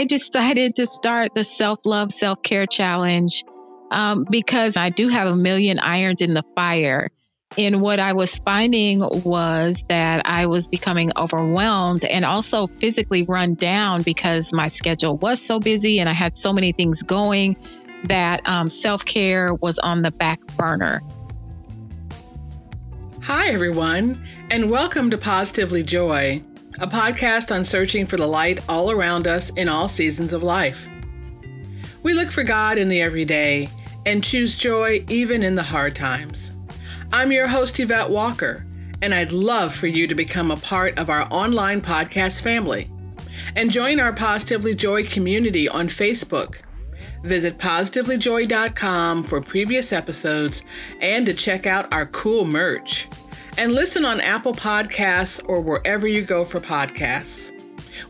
I decided to start the self-love, self-care challenge because I do have a million irons in the fire. And what I was finding was that I was becoming overwhelmed and also physically run down because my schedule was so busy and I had so many things going that self-care was on the back burner. Hi, everyone, and welcome to Positively Joy, a podcast on searching for the light all around us in all seasons of life. We look for God in the everyday and choose joy even in the hard times. I'm your host, Yvette Walker, and I'd love for you to become a part of our online podcast family and join our Positively Joy community on Facebook. Visit PositivelyJoy.com for previous episodes and to check out our cool merch. And listen on Apple Podcasts or wherever you go for podcasts.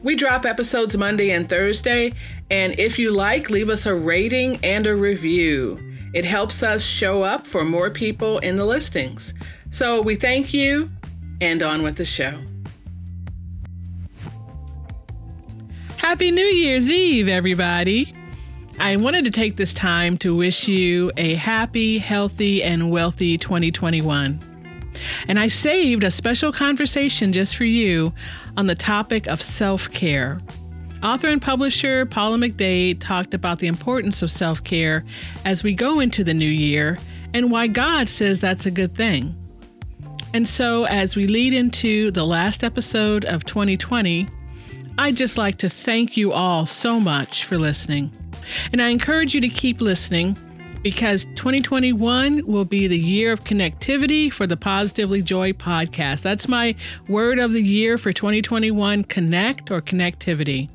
We drop episodes Monday and Thursday, and if you like, leave us a rating and a review. It helps us show up for more people in the listings. So we thank you, and on with the show. Happy New Year's Eve, everybody. I wanted to take this time to wish you a happy, healthy, and wealthy 2021. And I saved a special conversation just for you on the topic of self-care. Author and publisher Paula McDade talked about the importance of self-care as we go into the new year and why God says that's a good thing. And so as we lead into the last episode of 2020, I'd just like to thank you all so much for listening. And I encourage you to keep listening because 2021 will be the year of connectivity for the Positively Joy podcast. That's my word of the year for 2021, connect or connectivity.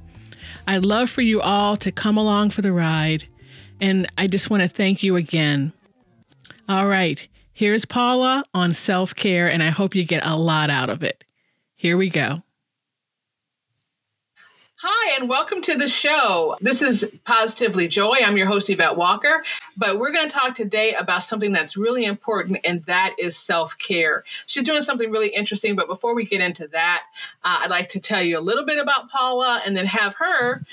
I'd love for you all to come along for the ride. And I just want to thank you again. All right, here's Paula on self-care, and I hope you get a lot out of it. Here we go. Hi, and welcome to the show. This is Positively Joy. I'm your host, Yvette Walker, but we're going to talk today about something that's really important, and that is self-care. She's doing something really interesting, but before we get into that, I'd like to tell you a little bit about Paula and then have her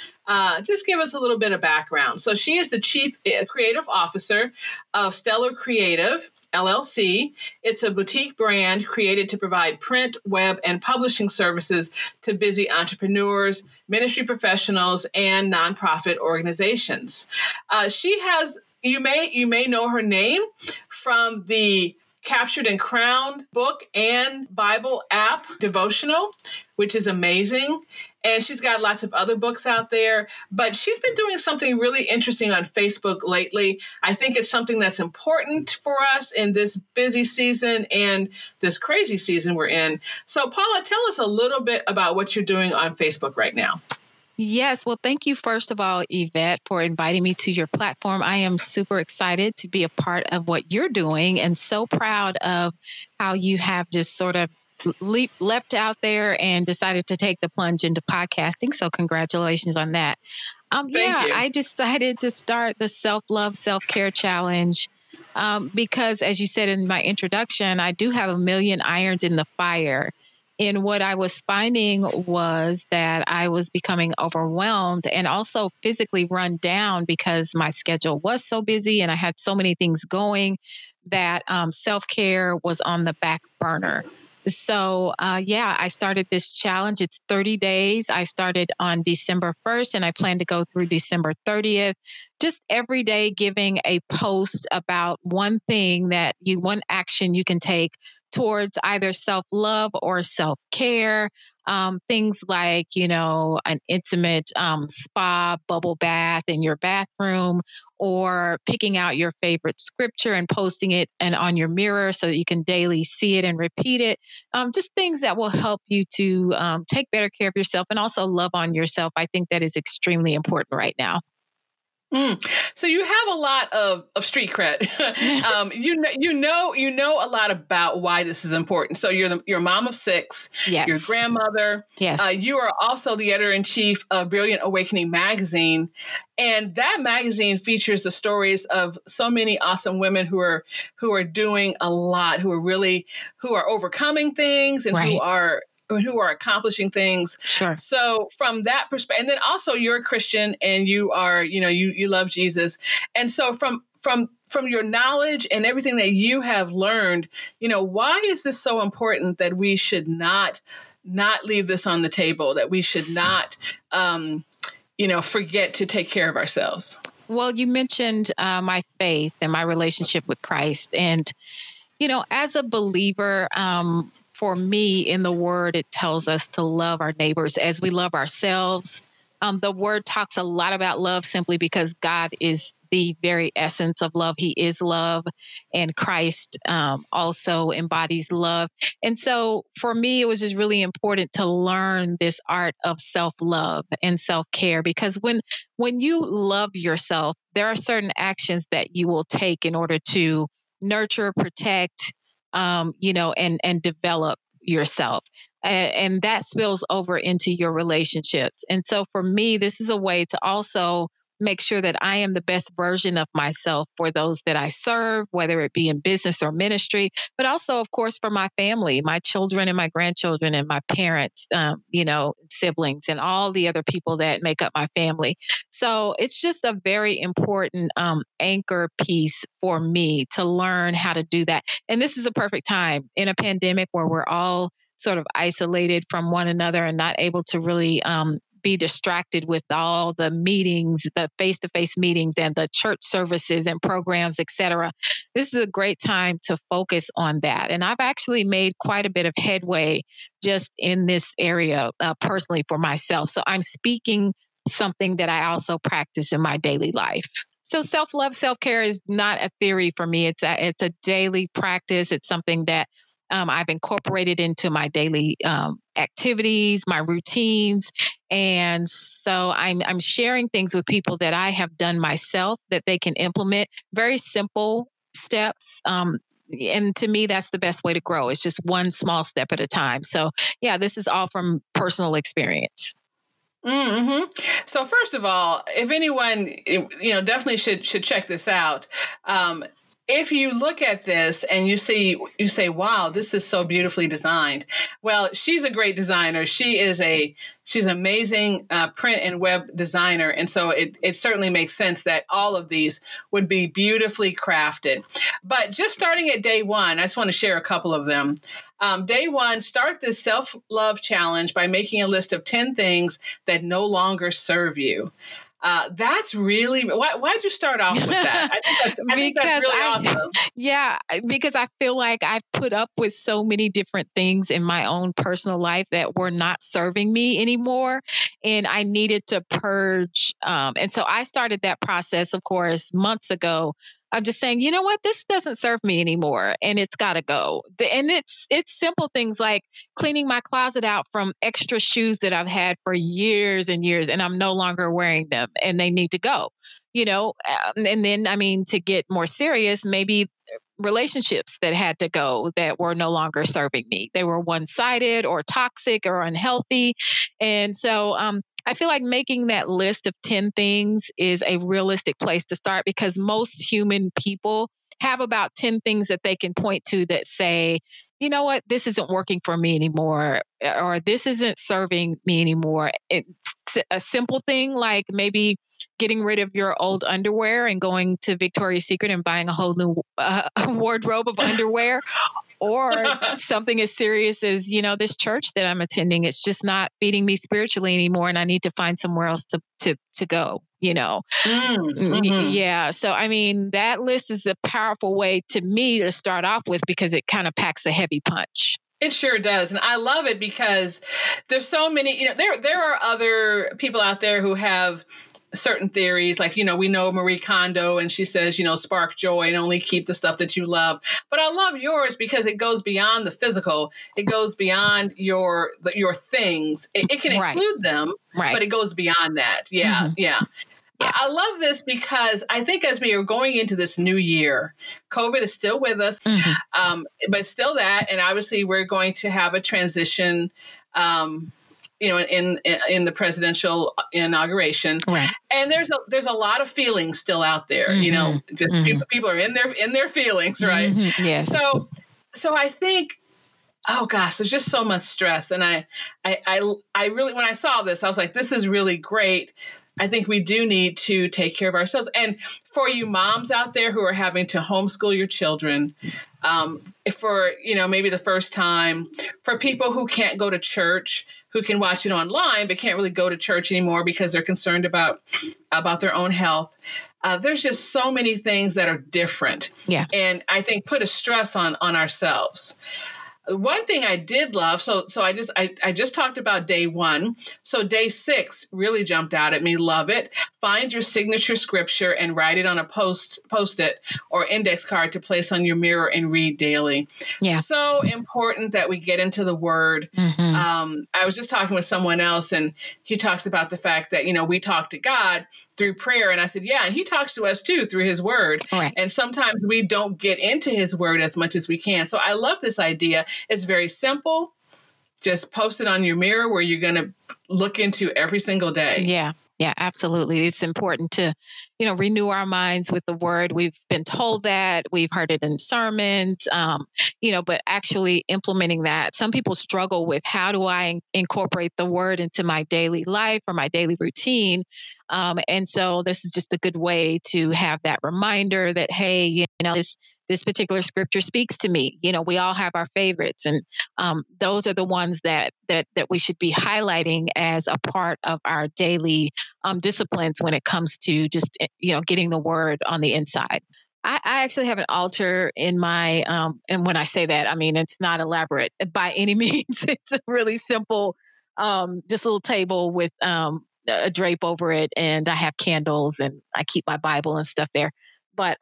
just give us a little bit of background. So she is the Chief Creative Officer of Stellar Creative, LLC. It's a boutique brand created to provide print, web, and publishing services to busy entrepreneurs, ministry professionals, and nonprofit organizations. She has, you may know her name from the Captured and Crowned book and Bible app devotional, which is amazing. And she's got lots of other books out there, but she's been doing something really interesting on Facebook lately. I think it's something that's important for us in this busy season and this crazy season we're in. So Paula, tell us a little bit about what you're doing on Facebook right now. Yes. Well, thank you, first of all, Yvette, for inviting me to your platform. I am super excited to be a part of what you're doing and so proud of how you have just sort of leapt out there and decided to take the plunge into podcasting. So congratulations on that. Thank you. I decided to start the self-love, self-care challenge because, as you said in my introduction, I do have a million irons in the fire. And what I was finding was that I was becoming overwhelmed and also physically run down because my schedule was so busy and I had so many things going that self-care was on the back burner. So, I started this challenge. It's 30 days. I started on December 1st, and I plan to go through December 30th, just every day giving a post about one action you can take towards either self-love or self-care. Things like, an intimate spa bubble bath in your bathroom, or picking out your favorite scripture and posting it and on your mirror so that you can daily see it and repeat it. Just things that will help you to take better care of yourself and also love on yourself. I think that is extremely important right now. So you have a lot of street cred. You know a lot about why this is important. So you're your mom of six, yes. Your grandmother. Yes. You are also the editor-in-chief of Brilliant Awakening Magazine. And that magazine features the stories of so many awesome women who are doing a lot, who are overcoming things and right. who are who are accomplishing things. Sure. So from that perspective, and then also you're a Christian and you are, you know, you love Jesus. And so from your knowledge and everything that you have learned, you know, why is this so important that we should not leave this on the table, that we should not, you know, forget to take care of ourselves? Well, you mentioned my faith and my relationship with Christ. And, you know, as a believer, for me in the Word, it tells us to love our neighbors as we love ourselves. The Word talks a lot about love simply because God is the very essence of love. He is love, and Christ also embodies love. And so for me, it was just really important to learn this art of self-love and self-care, because when you love yourself, there are certain actions that you will take in order to nurture, protect, you know, and develop yourself. And that spills over into your relationships. And so for me, this is a way to also make sure that I am the best version of myself for those that I serve, whether it be in business or ministry, but also, of course, for my family, my children and my grandchildren and my parents, you know, siblings and all the other people that make up my family. So it's just a very important anchor piece for me to learn how to do that. And this is a perfect time in a pandemic where we're all sort of isolated from one another and not able to really be distracted with all the meetings, the face-to-face meetings and the church services and programs, et cetera. This is a great time to focus on that. And I've actually made quite a bit of headway just in this area personally for myself. So I'm speaking something that I also practice in my daily life. So self-love, self-care is not a theory for me. It's a daily practice. It's something that I've incorporated into my daily activities, my routines. And so I'm sharing things with people that I have done myself that they can implement. Very simple steps. And to me, that's the best way to grow. It's just one small step at a time. So yeah, this is all from personal experience. Mm-hmm. So first of all, if anyone, you know, definitely should check this out. If you look at this and you say, wow, this is so beautifully designed. Well, she's a great designer. She's an amazing print and web designer. And so it certainly makes sense that all of these would be beautifully crafted. But just starting at day one, I just want to share a couple of them. Day one, start this self-love challenge by making a list of 10 things that no longer serve you. That's really, why'd you start off with that? I think that's really awesome. Yeah, because I feel like I've put up with so many different things in my own personal life that were not serving me anymore. And I needed to purge. And so I started that process, of course, months ago. I'm just saying, you know what, this doesn't serve me anymore and it's got to go. And it's simple things like cleaning my closet out from extra shoes that I've had for years and years and I'm no longer wearing them and they need to go, you know. And then, I mean, to get more serious, maybe relationships that had to go that were no longer serving me. They were one-sided or toxic or unhealthy. And so, I feel like making that list of 10 things is a realistic place to start because most human people have about 10 things that they can point to that say, you know what, this isn't working for me anymore, or this isn't serving me anymore. It's a simple thing like maybe getting rid of your old underwear and going to Victoria's Secret and buying a whole new wardrobe of underwear. Or something as serious as, you know, this church that I'm attending, it's just not feeding me spiritually anymore and I need to find somewhere else to go, you know. Mm-hmm. Yeah. So, I mean, that list is a powerful way to me to start off with because it kind of packs a heavy punch. It sure does. And I love it because there's so many, you know, there are other people out there who have certain theories, like, you know, we know Marie Kondo and she says, you know, spark joy and only keep the stuff that you love. But I love yours because it goes beyond the physical. It goes beyond your things. It can include them, but it goes beyond that. Yeah. Mm-hmm. Yeah. Yeah. I love this because I think as we are going into this new year, COVID is still with us, mm-hmm. But still that. And obviously we're going to have a transition, you know, in the presidential inauguration, right. And there's a lot of feelings still out there. Mm-hmm. You know, just mm-hmm. people are in their feelings, right? Mm-hmm. Yes. So I think oh gosh, there's just so much stress. And I really, when I saw this, I was like, this is really great. I think we do need to take care of ourselves. And for you moms out there who are having to homeschool your children, for, you know, maybe the first time, for people who can't go to church, who can watch it online, but can't really go to church anymore because they're concerned about their own health. There's just so many things that are different. Yeah. And I think put a stress on ourselves. One thing I did love, so I just talked about day one. So day 6 really jumped out at me. Love it. Find your signature scripture and write it on a post-it or index card to place on your mirror and read daily. Yeah. So important that we get into the word. Mm-hmm. I was just talking with someone else and he talks about the fact that, you know, we talk to God through prayer. And I said, yeah, and he talks to us too through his word. Right. And sometimes we don't get into his word as much as we can. So I love this idea. It's very simple. Just post it on your mirror where you're going to look into every single day. Yeah. Yeah, absolutely. It's important to, you know, renew our minds with the word. We've been told that, we've heard it in sermons, you know, but actually implementing that. Some people struggle with how do I incorporate the word into my daily life or my daily routine? And so this is just a good way to have that reminder that, hey, you know, this particular scripture speaks to me. You know, we all have our favorites, and those are the ones that we should be highlighting as a part of our daily disciplines when it comes to just, you know, getting the word on the inside. I actually have an altar in my, and when I say that, I mean, it's not elaborate by any means. It's a really simple, just little table with a drape over it. And I have candles and I keep my Bible and stuff there. But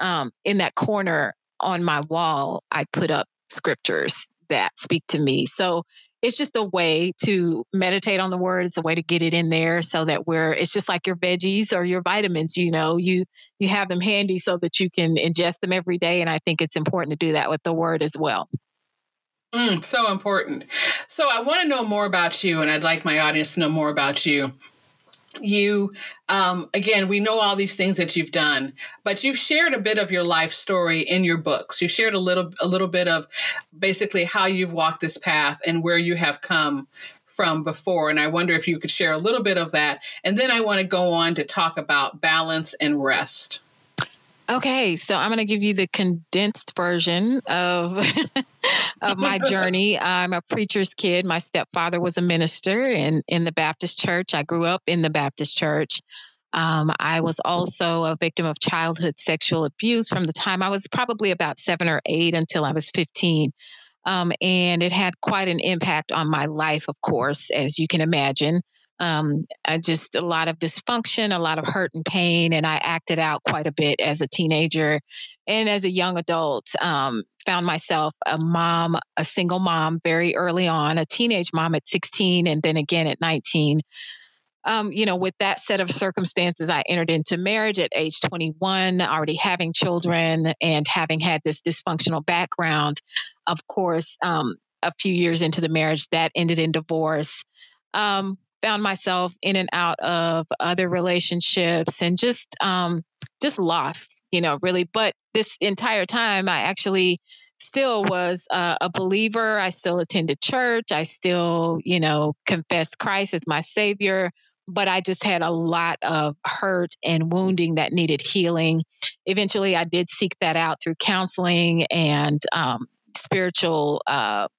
in that corner, on my wall, I put up scriptures that speak to me. So it's just a way to meditate on the word. It's a way to get it in there so that it's just like your veggies or your vitamins, you know, you have them handy so that you can ingest them every day. And I think it's important to do that with the word as well. So important. So I want to know more about you, and I'd like my audience to know more about you. You, again, we know all these things that you've done, but you've shared a bit of your life story in your books. You shared a little bit of basically how you've walked this path and where you have come from before. And I wonder if you could share a little bit of that. And then I want to go on to talk about balance and rest. Okay, so I'm going to give you the condensed version of my journey. I'm a preacher's kid. My stepfather was a minister in the Baptist church. I grew up in the Baptist church. I was also a victim of childhood sexual abuse from the time I was probably about 7 or 8 until I was 15. And it had quite an impact on my life, of course, as you can imagine. Just a lot of dysfunction, a lot of hurt and pain, and I acted out quite a bit as a teenager and as a young adult. Found myself a single mom very early on, a teenage mom at 16, and then again at 19. You know, with that set of circumstances, I entered into marriage at age 21, already having children and having had this dysfunctional background. Of course, a few years into the marriage, that ended in divorce. Found myself in and out of other relationships and just lost, you know, really. But this entire time, I actually still was a believer. I still attended church. I still, you know, confessed Christ as my savior, but I just had a lot of hurt and wounding that needed healing. Eventually, I did seek that out through counseling and spiritual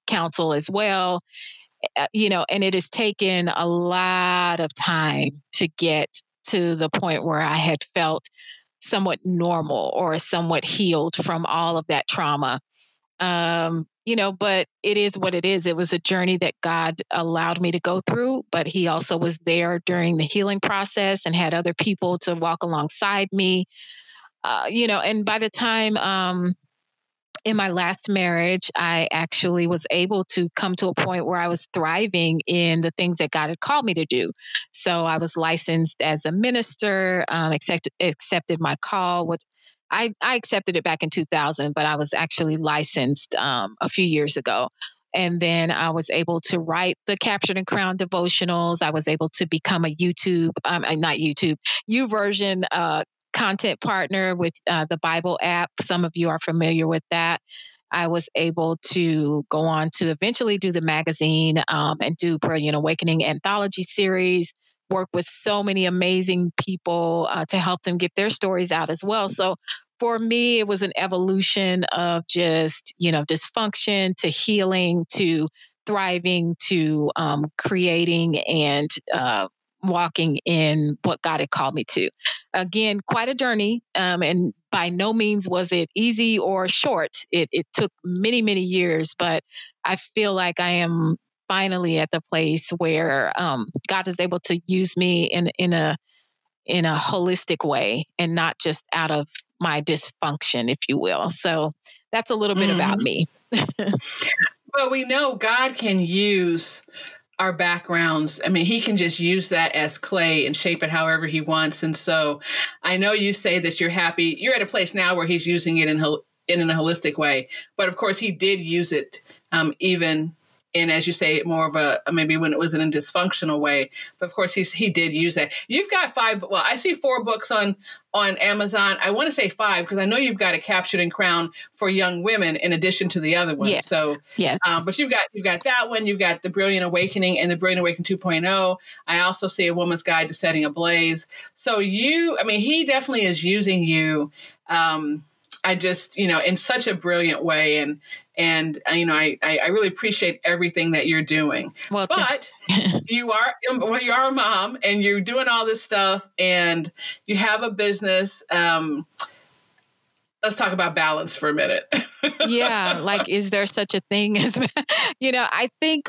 counsel as well. You know, and it has taken a lot of time to get to the point where I had felt somewhat normal or somewhat healed from all of that trauma. You know, but it is what it is. It was a journey that God allowed me to go through, but he also was there during the healing process and had other people to walk alongside me. You know, and by the time, in my last marriage, I actually was able to come to a point where I was thriving in the things that God had called me to do. So I was licensed as a minister, accepted my call, which I accepted it back in 2000, but I was actually licensed a few years ago. And then I was able to write the Captured and Crowned devotionals. I was able to become a YouVersion content partner with the Bible app. Some of you are familiar with that. I was able to go on to eventually do the magazine and do Brilliant Awakening anthology series, work with so many amazing people to help them get their stories out as well. So for me, it was an evolution of just, you know, dysfunction to healing, to thriving, to creating and walking in what God had called me to. Again, quite a journey. And by no means was it easy or short. It took many, many years, but I feel like I am finally at the place where God is able to use me in a holistic way and not just out of my dysfunction, if you will. So that's a little bit about me. But we know God can use our backgrounds. I mean, he can just use that as clay and shape it however he wants. And so I know you say that you're happy. You're at a place now where he's using it in a holistic way. But of course, he did use it even in, as you say, more of a, maybe when it was in a dysfunctional way. But of course, he did use that. You've got 5, well, I see 4 books on Amazon. I want to say 5 because I know you've got a Captured and Crowned for young women in addition to the other one. Yes. So, yes. But you've got that one. You've got the Brilliant Awakening and the Brilliant Awakening 2.0. I also see a Woman's Guide to Setting Ablaze. So he definitely is using you. I just, in such a brilliant way. And I really appreciate everything that you're doing. Well, but you are a mom, and you're doing all this stuff, and you have a business. Let's talk about balance for a minute. Yeah, is there such a thing as I think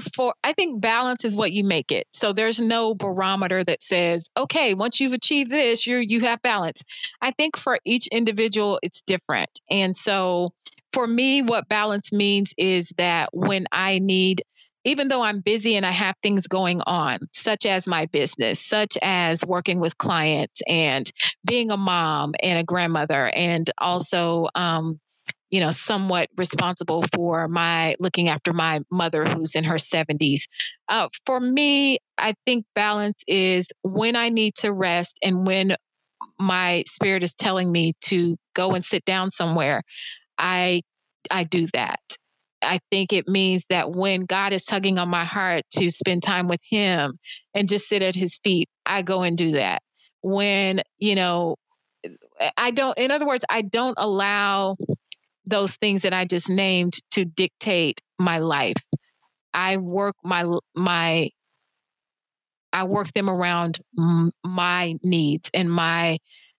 balance is what you make it. So there's no barometer that says, okay, once you've achieved this, you have balance. I think for each individual, it's different, and so. For me, what balance means is that when I need, even though I'm busy and I have things going on, such as my business, such as working with clients and being a mom and a grandmother, and also, somewhat responsible for looking after my mother who's in her 70s. For me, I think balance is when I need to rest and when my spirit is telling me to go and sit down somewhere. I do that. I think it means that when God is tugging on my heart to spend time with him and just sit at his feet, I go and do that. When, in other words, I don't allow those things that I just named to dictate my life. I work them around my needs and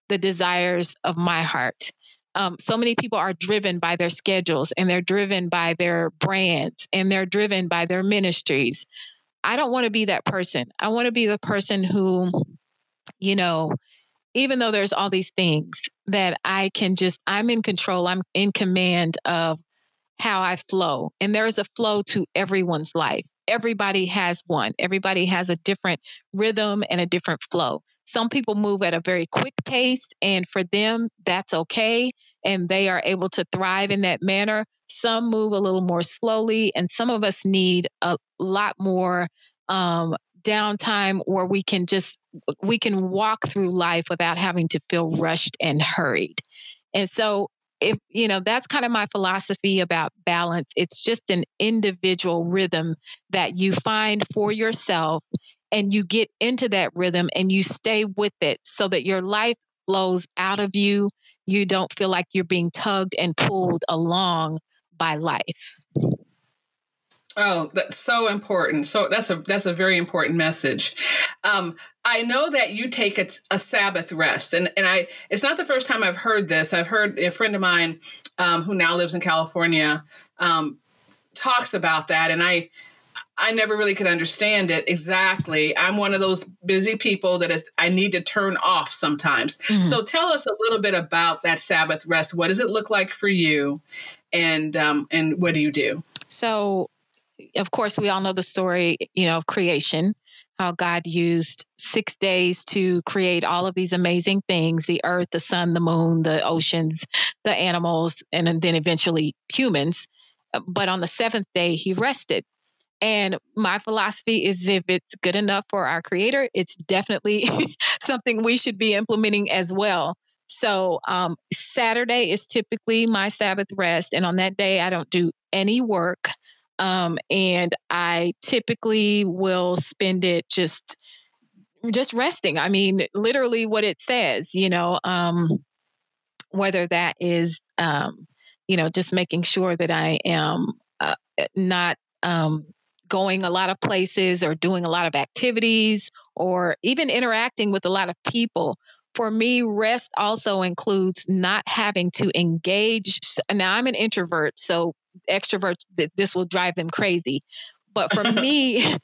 the desires of my heart. So many people are driven by their schedules, and they're driven by their brands, and they're driven by their ministries. I don't want to be that person. I want to be the person who, even though there's all these things that I'm in control, I'm in command of how I flow. And there is a flow to everyone's life. Everybody has one. Everybody has a different rhythm and a different flow. Some people move at a very quick pace, and for them, that's okay. And they are able to thrive in that manner. Some move a little more slowly, and some of us need a lot more downtime where we can walk through life without having to feel rushed and hurried. And so that's kind of my philosophy about balance. It's just an individual rhythm that you find for yourself. And you get into that rhythm and you stay with it so that your life flows out of you. You don't feel like you're being tugged and pulled along by life. Oh, that's so important. So that's a very important message. I know that you take a Sabbath rest, and it's not the first time I've heard this. I've heard a friend of mine who now lives in California talks about that, and I never really could understand it exactly. I'm one of those busy people I need to turn off sometimes. Mm-hmm. So tell us a little bit about that Sabbath rest. What does it look like for you? And what do you do? So, of course, we all know the story, of creation, how God used 6 days to create all of these amazing things, the earth, the sun, the moon, the oceans, the animals, and then eventually humans. But on the seventh day, he rested. And my philosophy is if it's good enough for our creator, it's definitely something we should be implementing as well. So Saturday is typically my Sabbath rest. And on that day, I don't do any work. And I typically will spend it just resting. I mean, literally what it says, you know, whether that is, you know, just making sure that I am not going a lot of places or doing a lot of activities or even interacting with a lot of people. For me, rest also includes not having to engage. Now, I'm an introvert, so extroverts, this will drive them crazy. But for me,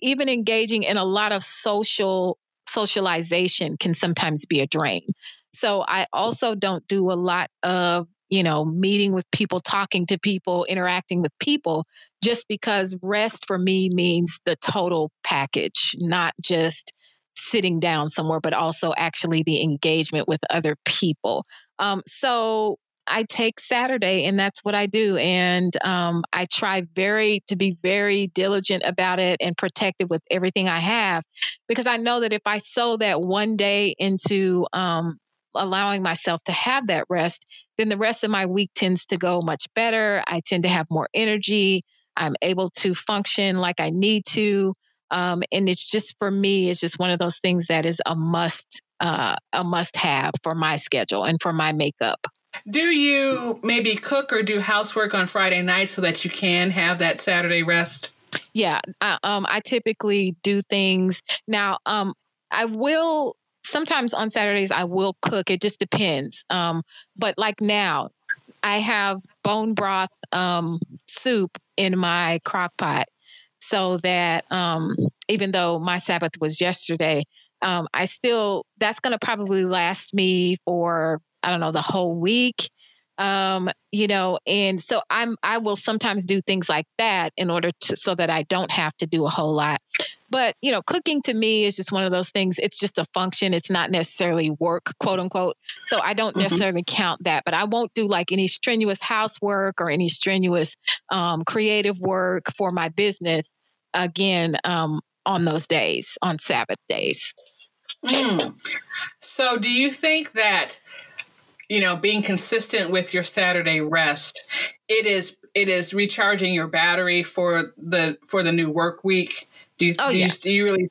even engaging in a lot of socialization can sometimes be a drain. So I also don't do a lot of, you know, meeting with people, talking to people, interacting with people, just because rest for me means the total package, not just sitting down somewhere, but also actually the engagement with other people. So I take Saturday and that's what I do. And I try to be very diligent about it and protective with everything I have, because I know that if I sow that one day into allowing myself to have that rest, then the rest of my week tends to go much better. I tend to have more energy. I'm able to function like I need to. And it's just, for me, it's just one of those things that is a must have for my schedule and for my makeup. Do you maybe cook or do housework on Friday night so that you can have that Saturday rest? Yeah, I typically do things. Now, I will, sometimes on Saturdays, I will cook. It just depends. But like now, I have bone broth soup in my crock pot so that even though my Sabbath was yesterday, that's going to probably last me for, I don't know, the whole week, you know, and so I will sometimes do things like that in order to, so that I don't have to do a whole lot. But, you know, cooking to me is just one of those things. It's just a function. It's not necessarily work, quote unquote. So I don't necessarily count that, but I won't do like any strenuous housework or any strenuous creative work for my business again on those days, on Sabbath days. Mm. So do you think that, you know, being consistent with your Saturday rest, it is recharging your battery for the new work week? Do you really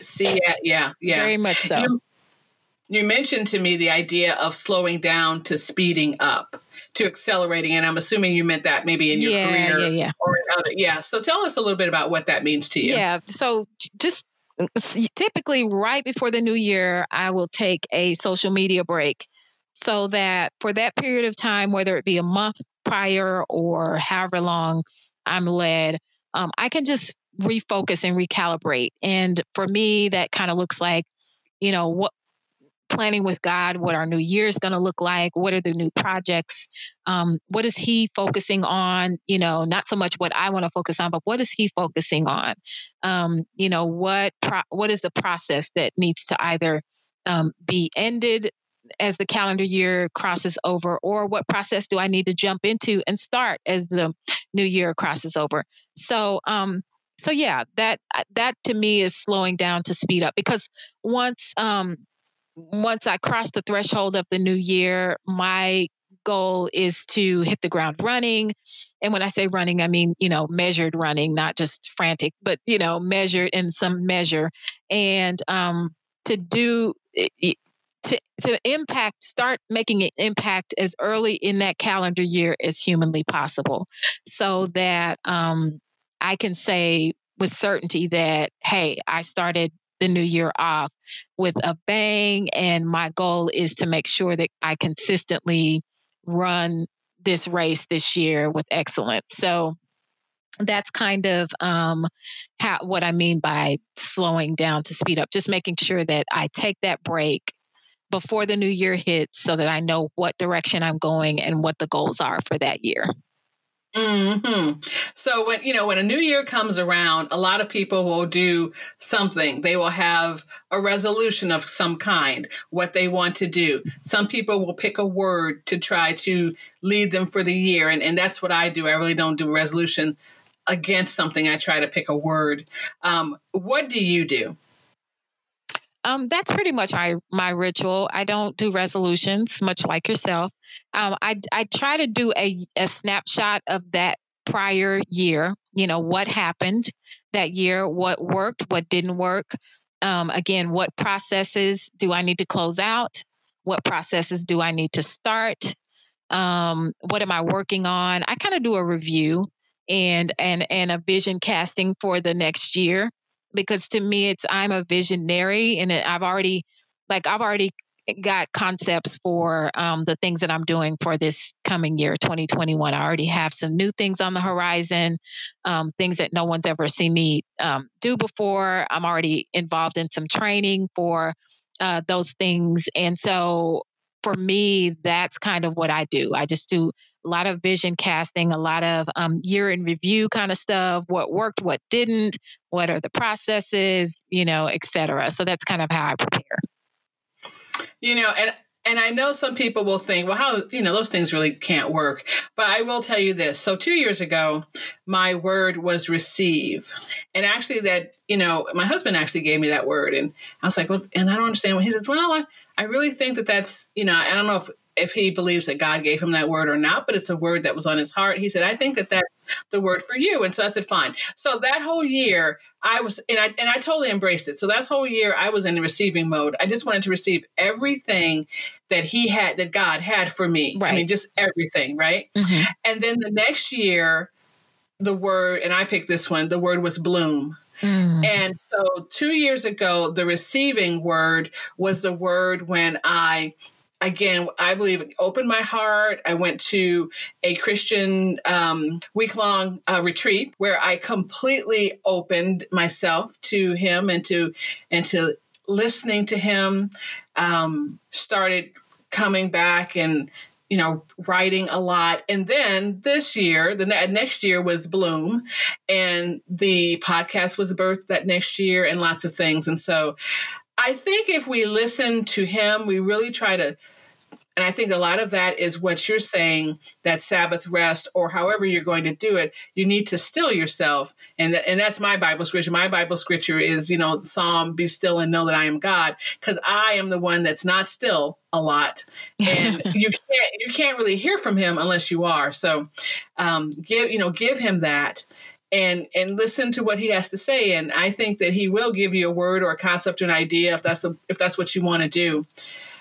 see it? Yeah. Very much so. You mentioned to me the idea of slowing down to speeding up, to accelerating, and I'm assuming you meant that maybe in your career. Yeah. Or another. Yeah. So tell us a little bit about what that means to you. Yeah. So just typically right before the new year, I will take a social media break, so that for that period of time, whether it be a month prior or however long I'm led, I can just refocus and recalibrate. And for me, that kind of looks like, you know, what planning with God, what our new year is going to look like, what are the new projects, what is He focusing on, you know, not so much what I want to focus on, but what is He focusing on, you know, what is the process that needs to either be ended as the calendar year crosses over, or what process do I need to jump into and start as the new year crosses over? So yeah, that to me is slowing down to speed up, because once I cross the threshold of the new year, my goal is to hit the ground running. And when I say running, I mean, you know, measured running, not just frantic, but, you know, measured in some measure. And start making an impact as early in that calendar year as humanly possible, so that I can say with certainty that, hey, I started the new year off with a bang, and my goal is to make sure that I consistently run this race this year with excellence. So that's kind of what I mean by slowing down to speed up, just making sure that I take that break before the new year hits, so that I know what direction I'm going and what the goals are for that year. Mm-hmm. So when a new year comes around, a lot of people will do something. They will have a resolution of some kind, what they want to do. Some people will pick a word to try to lead them for the year. And that's what I do. I really don't do a resolution against something. I try to pick a word. What do you do? That's pretty much my ritual. I don't do resolutions, much like yourself. I try to do a snapshot of that prior year. You know, what happened that year, what worked, what didn't work. Again, what processes do I need to close out? What processes do I need to start? What am I working on? I kind of do a review and a vision casting for the next year, because to me, I'm a visionary, and I've already got concepts for the things that I'm doing for this coming year, 2021. I already have some new things on the horizon, things that no one's ever seen me do before. I'm already involved in some training for those things. And so for me, that's kind of what I do. I just do a lot of vision casting, a lot of year in review kind of stuff, what worked, what didn't, what are the processes, et cetera. So that's kind of how I prepare. And I know some people will think, well, how, those things really can't work. But I will tell you this. So 2 years ago, my word was receive. And actually my husband actually gave me that word. And I was like, well, and I don't understand what he says. Well, I really think that that's, I don't know if he believes that God gave him that word or not, but it's a word that was on his heart. He said, I think that that's the word for you. And so I said, fine. So that whole year I totally embraced it. So that whole year I was in the receiving mode. I just wanted to receive everything that God had for me. Right. I mean, just everything. Right. Mm-hmm. And then the next year, the word, and I picked this one, the word was bloom. Mm. And so 2 years ago, the receiving word was the word when I believe it opened my heart. I went to a Christian week-long retreat where I completely opened myself to him and to listening to him, started coming back and, writing a lot. And then this year, the next year was Bloom, and the podcast was birthed that next year and lots of things. And so I think if we listen to him, we really try to, and I think a lot of that is what you're saying, that Sabbath rest, or however you're going to do it, you need to still yourself. And that's my Bible scripture. My Bible scripture is, Psalm, be still and know that I am God, because I am the one that's not still a lot. And you can't really hear from him unless you are. So give him that. And listen to what he has to say. And I think that he will give you a word or a concept or an idea if that's what you want to do.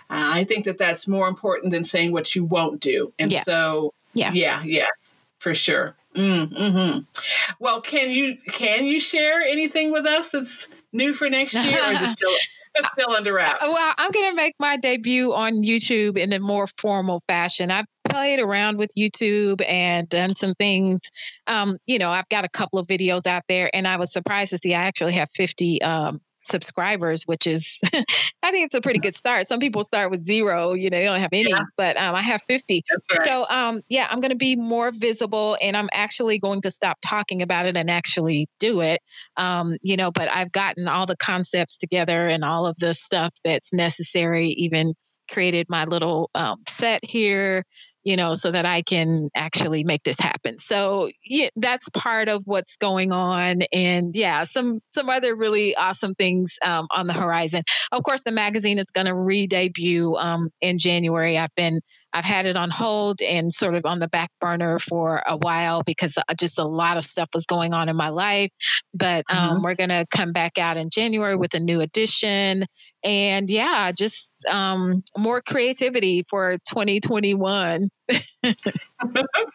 I think that that's more important than saying what you won't do. And yeah. So, yeah, for sure. Mm-hmm. Well, can you share anything with us that's new for next year, or is it still... It's still under wraps. Well, I'm going to make my debut on YouTube in a more formal fashion. I've played around with YouTube and done some things. I've got a couple of videos out there, and I was surprised to see I actually have 50 subscribers, which is, I think it's a pretty good start. Some people start with zero, they don't have any, but I have 50. Right. So I'm going to be more visible, and I'm actually going to stop talking about it and actually do it. But I've gotten all the concepts together and all of the stuff that's necessary, even created my little set here, so that I can actually make this happen. So yeah, that's part of what's going on. And some other really awesome things on the horizon. Of course, the magazine is going to re-debut in January. I've had it on hold and sort of on the back burner for a while because just a lot of stuff was going on in my life. But we're going to come back out in January with a new edition. And just more creativity for 2021.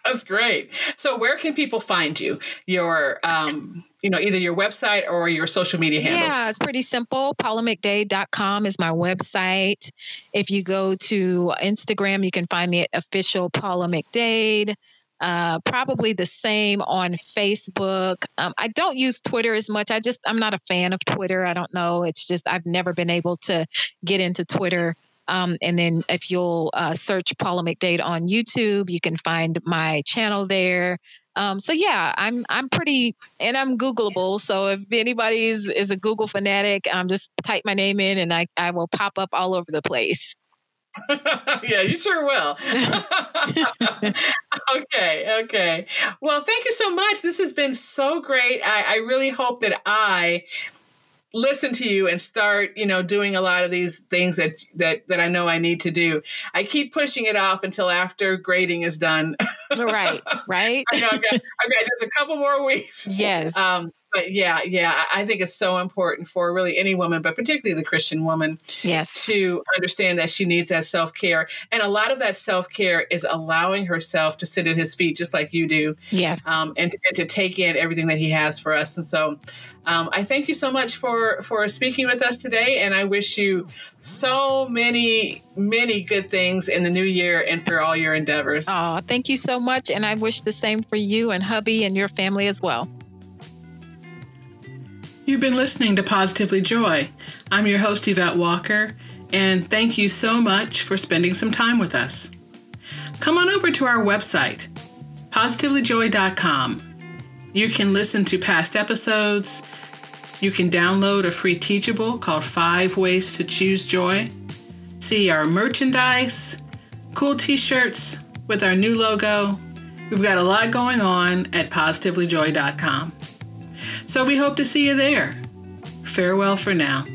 That's great. So where can people find you? Your, either your website or your social media handles. Yeah, it's pretty simple. PaulaMcDade.com is my website. If you go to Instagram, you can find me at official Paula McDade. Probably the same on Facebook. I don't use Twitter as much. I'm not a fan of Twitter. I don't know. It's just, I've never been able to get into Twitter. And then if you'll search Paula McDade on YouTube, you can find my channel there. I'm pretty, and I'm Googleable. So if anybody is a Google fanatic, just type my name in and I will pop up all over the place. Yeah, you sure will. Okay. Well, thank you so much. This has been so great. I really hope that I listen to you and start, you know, doing a lot of these things that I know I need to do. I keep pushing it off until after grading is done. Right. I know I've got just a couple more weeks. Yes. But yeah, I think it's so important for really any woman, but particularly the Christian woman, yes, to understand that she needs that self-care. And a lot of that self-care is allowing herself to sit at his feet, just like you do. Yes. And to take in everything that he has for us. And so I thank you so much for speaking with us today. And I wish you so many, many good things in the new year and for all your endeavors. Oh, thank you so much. And I wish the same for you and hubby and your family as well. You've been listening to Positively Joy. I'm your host, Yvette Walker, and thank you so much for spending some time with us. Come on over to our website, PositivelyJoy.com. You can listen to past episodes. You can download a free teachable called 5 Ways to Choose Joy. See our merchandise, cool t-shirts with our new logo. We've got a lot going on at PositivelyJoy.com. So we hope to see you there. Farewell for now.